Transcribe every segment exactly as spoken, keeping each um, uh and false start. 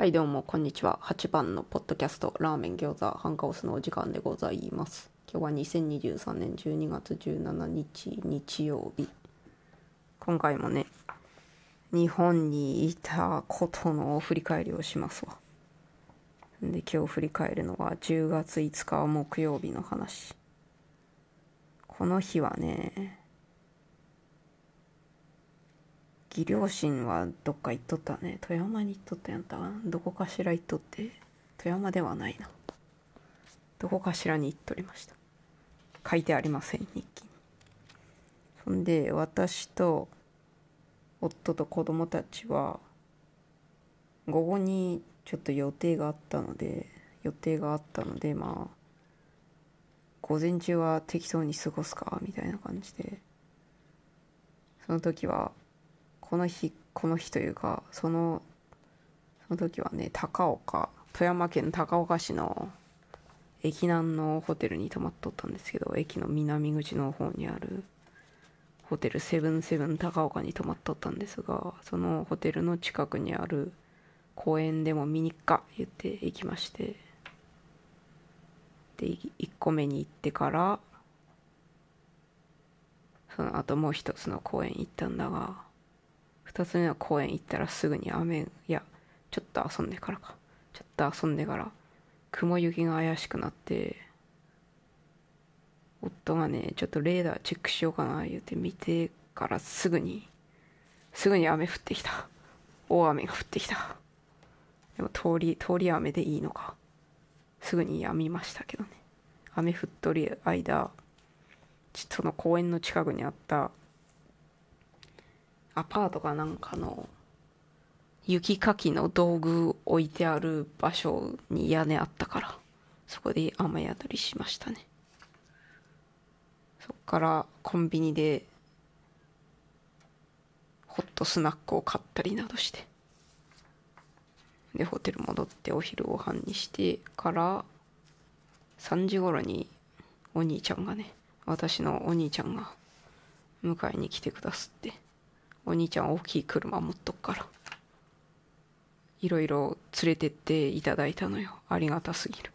はいどうもこんにちは。はちばんのポッドキャストラーメン餃子ハンカオスのお時間でございます。今日はにせんにじゅうさんねんじゅうにがつじゅうしちにち日曜日。今回もね日本にいたことの振り返りをしますわ。で今日振り返るのはじゅうがついつか木曜日の話。この日はね義両親はどっか行っとったね。富山に行っとったやんた。どこかしら行っとって富山ではないな、どこかしらに行っとりました。書いてありません日記に。そんで私と夫と子供たちは午後にちょっと予定があったので予定があったのでまあ午前中は適当に過ごすかみたいな感じで、その時はこの日この日というかそのその時はね高岡富山県高岡市の駅南のホテルに泊まっとったんですけど、駅の南口の方にあるホテルセブンセブン高岡に泊まっとったんですが、そのホテルの近くにある公園でも見に行っか言って行きまして、でいっこめに行ってからその後もう一つの公園行ったんだが、ふたつめの公園行ったらすぐに雨、いやちょっと遊んでからかちょっと遊んでから雲行きが怪しくなって、夫がねちょっとレーダーチェックしようかな言って見てからすぐにすぐに雨降ってきた。大雨が降ってきた。でも通り通り雨でいいのかすぐに止みましたけどね。雨降っとる間その公園の近くにあったアパートかなんかの雪かきの道具置いてある場所に屋根あったから、そこで雨宿りしましたね。そっからコンビニでホットスナックを買ったりなどして、でホテル戻ってお昼ご飯にしてからさんじ頃にお兄ちゃんがね、私のお兄ちゃんが迎えに来てくだすって。お兄ちゃん大きい車持っとくからいろいろ連れてっていただいたのよ。ありがたすぎる。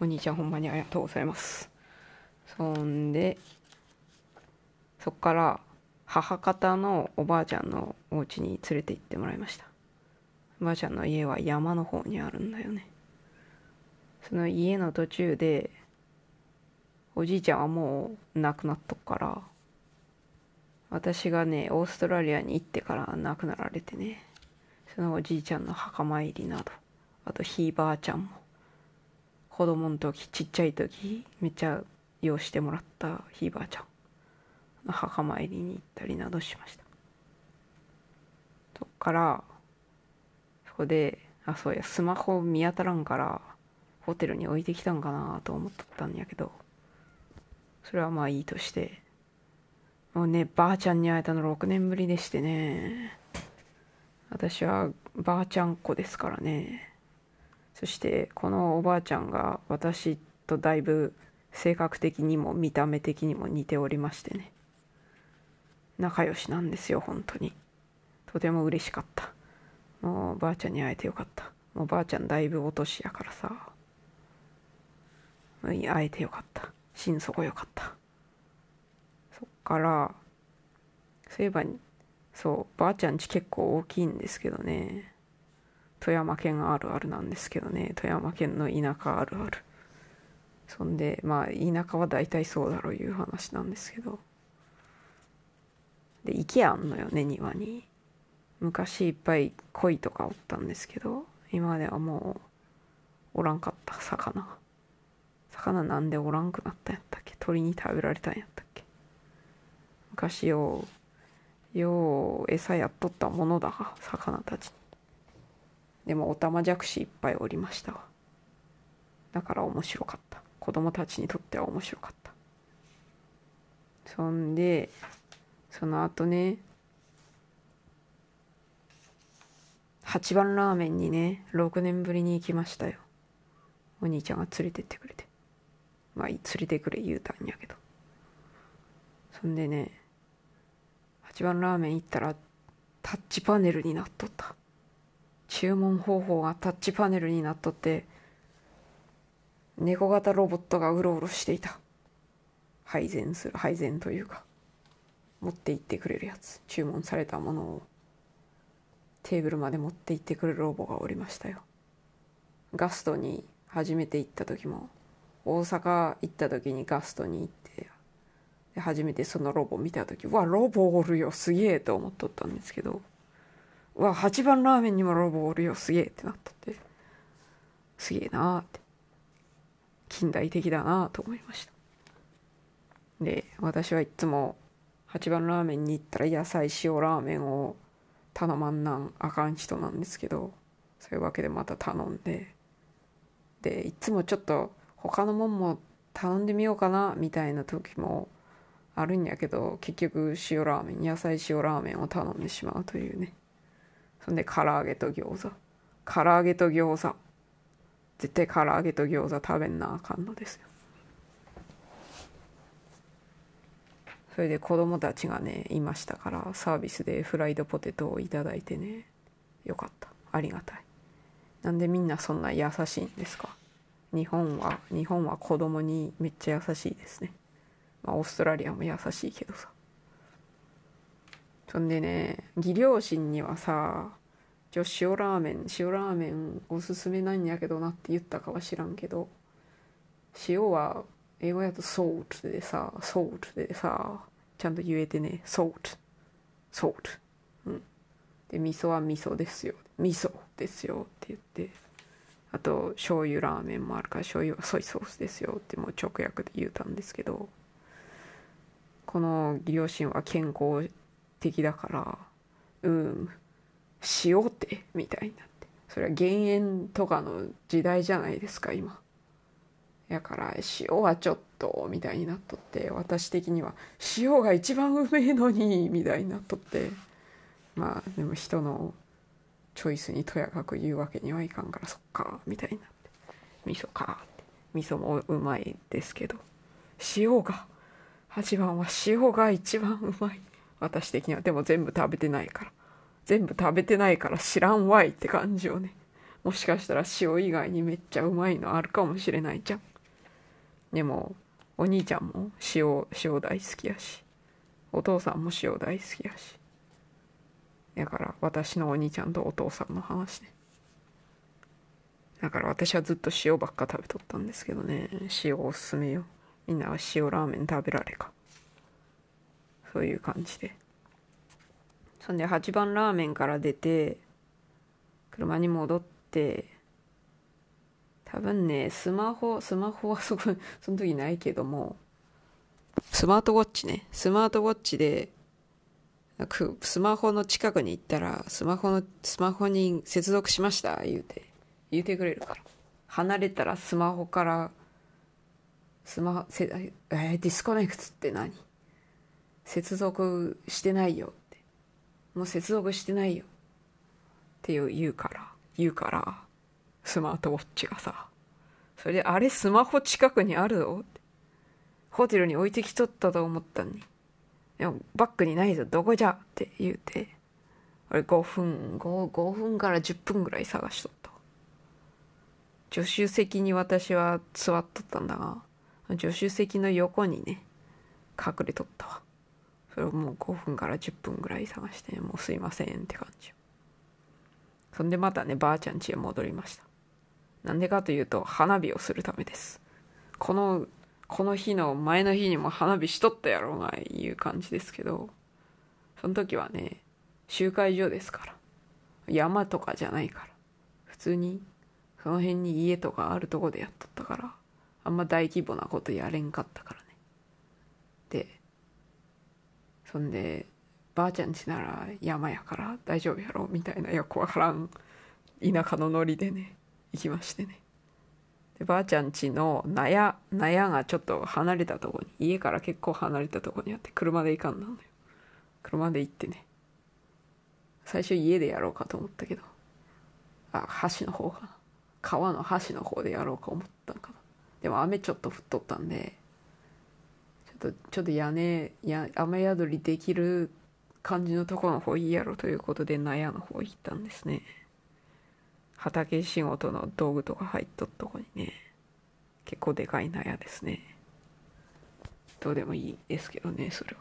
お兄ちゃんほんまにありがとうございます。そんでそっから母方のおばあちゃんのお家に連れて行ってもらいました。おばあちゃんの家は山の方にあるんだよね。その家の途中でおじいちゃんはもう亡くなっとくから私がねオーストラリアに行ってから亡くなられてね、そのおじいちゃんの墓参りなど、あとひいばあちゃんも子供の時ちっちゃい時めっちゃ養してもらったひいばあちゃんの墓参りに行ったりなどしました。そっからそこであそうやスマホ見当たらんからホテルに置いてきたんかなと思っとったんやけど、それはまあいいとして、もうねばあちゃんに会えたのろくねんぶりでしてね、私はばあちゃん子ですからね。そしてこのおばあちゃんが私とだいぶ性格的にも見た目的にも似ておりましてね、仲良しなんですよ。本当にとても嬉しかった。もうばあちゃんに会えてよかった。もうばあちゃんだいぶお年やからさ、会えてよかった。心底よかった。そっからそういえばそうばあちゃん家結構大きいんですけどね、富山県あるあるなんですけどね、富山県の田舎あるある。そんでまあ田舎は大体そうだろういう話なんですけど、で池あんのよね庭に。昔いっぱい鯉とかおったんですけど今まではもうおらんかった。魚魚なんでおらんくなったんやったっけ。鳥に食べられたんやったっけ。昔よう、よう餌やっとったものだが魚たちに。でもオタマジャクシいっぱいおりましたわ。だから面白かった。子供たちにとっては面白かった。そんでその後ねはちばんラーメンにねろくねんぶりに行きましたよ。お兄ちゃんが連れてってくれて、まあ連れてくれ言うたんやけど、そんでねはちばんラーメン行ったらタッチパネルになっとった。注文方法がタッチパネルになっとって、猫型ロボットがうろうろしていた。配膳する、配膳というか、持って行ってくれるやつ、注文されたものをテーブルまで持って行ってくれるロボがおりましたよ。ガストに初めて行った時も、大阪行った時にガストに行って、で初めてそのロボ見た時、うわ、ロボおるよ、すげえと思っとったんですけど、うわ、はちばんラーメンにもロボおるよ、すげえってなっとって、すげえなーって、近代的だなーと思いました。で、私はいつもはちばんラーメンに行ったら野菜塩ラーメンを頼まんなんあかん人なんですけど、そういうわけでまた頼んで、で、いつもちょっと他のもんも頼んでみようかなみたいな時もあるんやけど、結局塩ラーメン、野菜塩ラーメンを頼んでしまうというね。そんで唐揚げと餃子、唐揚げと餃子、絶対唐揚げと餃子食べんなあかんのですよ。それで子供たちがねいましたから、サービスでフライドポテトをいただいてね、よかった、ありがたい。なんでみんなそんな優しいんですか？日本は日本は子供にめっちゃ優しいですね。まあオーストラリアも優しいけどさ。そんでね、義両親にはさ、ちょ塩ラーメン塩ラーメンおすすめないんやけどなって言ったかは知らんけど、塩は英語やとソートでさ、ソートでさ、ちゃんと言えてね、ソート、ソート、うん。で、味噌は味噌ですよ、味噌ですよって言って、あと醤油ラーメンもあるから、醤油はソイソースですよってもう直訳で言うたんですけど、この義両親は健康的だから、うん、塩ってみたいになって、それは減塩とかの時代じゃないですか今。だから塩はちょっとみたいになっとって、私的には塩が一番うめえのにみたいになっとって、まあでも人のチョイスにとやかく言うわけにはいかんから、そっかみたいになって、味噌かって、味噌もうまいですけど、塩がはちばんは塩が一番うまい、私的には。でも全部食べてないから全部食べてないから知らんわいって感じをね。もしかしたら塩以外にめっちゃうまいのあるかもしれないじゃん。でもお兄ちゃんも塩塩大好きやし、お父さんも塩大好きやし、だから私のお兄ちゃんとお父さんの話ね。だから私はずっと塩ばっか食べとったんですけどね、塩おすすめよ、みんなは塩ラーメン食べられか、そういう感じで。そんではちばんラーメンから出て車に戻って、多分ね、スマホ、スマホはそこ、その時ないけども、スマートウォッチね、スマートウォッチで、なんかスマホの近くに行ったら、スマホの、スマホに接続しました、言うて、言うてくれるから。離れたらスマホから、スマホ、せ、えー、ディスコネクトって何？接続してないよって。もう接続してないよ。って言うから、言うから、スマートウォッチがさ、それであれスマホ近くにあるぞって、ホテルに置いてきとったと思ったのに、でもバッグにないぞ、どこじゃって言うて、俺ごふん 5, 5分からじゅっぷんぐらい探しとった。助手席に私は座っとったんだが、助手席の横にね隠れとったわ。それをもうごふんからじゅっぷんぐらい探して、もうすいませんって感じ。そんでまたね、ばあちゃん家へ戻りました。なんでかというと、花火をするためです。この、この日の前の日にも花火しとったやろうがいう感じですけど、その時はね、集会所ですから。山とかじゃないから。普通に、その辺に家とかあるとこでやっとったから、あんま大規模なことやれんかったからね。で、そんで、ばあちゃん家なら山やから大丈夫やろみたいな、よくわからん田舎のノリでね、行きましてね。でばあちゃん家の納屋納屋がちょっと離れたところに、家から結構離れたところにあって、車で行かんなのよ。車で行ってね、最初家でやろうかと思ったけど、あ、橋の方かな、川の橋の方でやろうか思ったんかな。でも雨ちょっと降っとったんで、ちょっとちょっと屋根や雨宿りできる感じのところの方いいやろということで、納屋の方行ったんですね。畑仕事の道具とか入っとっとこにね、結構でかい納屋ですね。どうでもいいですけどね、それは。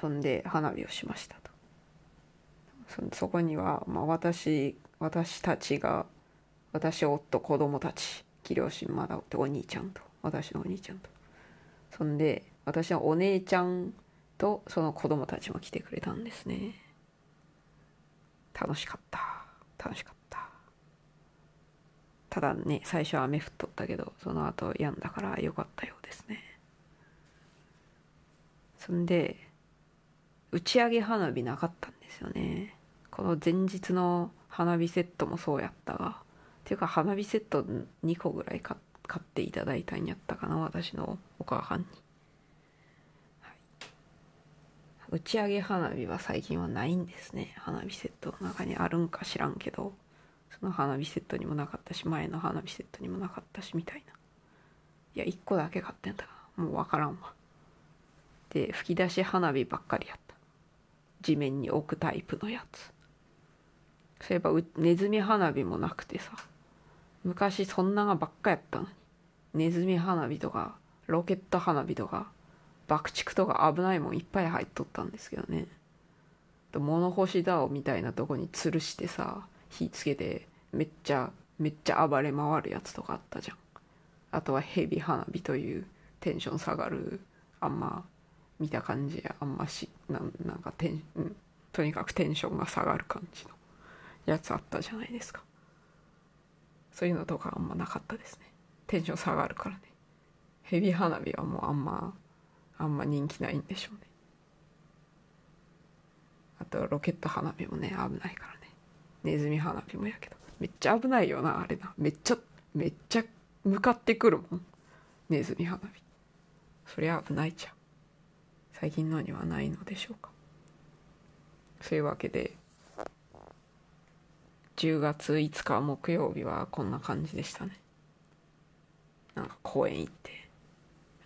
そんで花火をしましたと。そ、そこには、まあ、私私たちが私夫子供たち義両親まだってお兄ちゃんと私のお兄ちゃんと、そんで私のお姉ちゃんとその子供たちも来てくれたんですね。楽しかった楽しかった。ただね、最初は雨降っとったけどその後止んだからよかったようですね。そんで打ち上げ花火なかったんですよね。この前日の花火セットもそうやったが、っていうか花火セットにこぐらい買っていただいたんやったかな、私のお母さんに。打ち上げ花火は最近はないんですね。花火セットの中にあるんか知らんけど、その花火セットにもなかったし、前の花火セットにもなかったしみたいな。いやいっこだけ買ってんだな、もうわからんわ。で吹き出し花火ばっかりやった、地面に置くタイプのやつ。そういえばネズミ花火もなくてさ、昔そんながばっかやったのに、ネズミ花火とかロケット花火とか爆竹とか危ないもんいっぱい入っとったんですけどね。物干し竿みたいなとこに吊るしてさ、火つけてめっちゃめっちゃ暴れ回るやつとかあったじゃん。あとはヘビ花火というテンション下がる、あんま見た感じあんましな、なんかテン、うん、とにかくテンションが下がる感じのやつあったじゃないですか。そういうのとかあんまなかったですね。テンション下がるからね。ヘビ花火はもうあんまあんま人気ないんでしょうね。あとロケット花火もね、危ないからね。ネズミ花火もやけどめっちゃ危ないよな、あれな。めっちゃめっちゃ向かってくるもん、ネズミ花火。そりゃ危ないじゃん。最近のにはないのでしょうか。そういうわけでじゅうがついつか木曜日はこんな感じでしたね。なんか公園行って、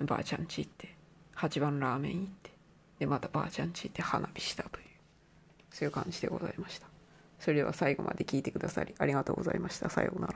ばあちゃん家行って、八番ラーメン行って、でまたばあちゃん家行って花火したという、そういう感じでございました。それでは最後まで聞いてくださりありがとうございました。さようなら。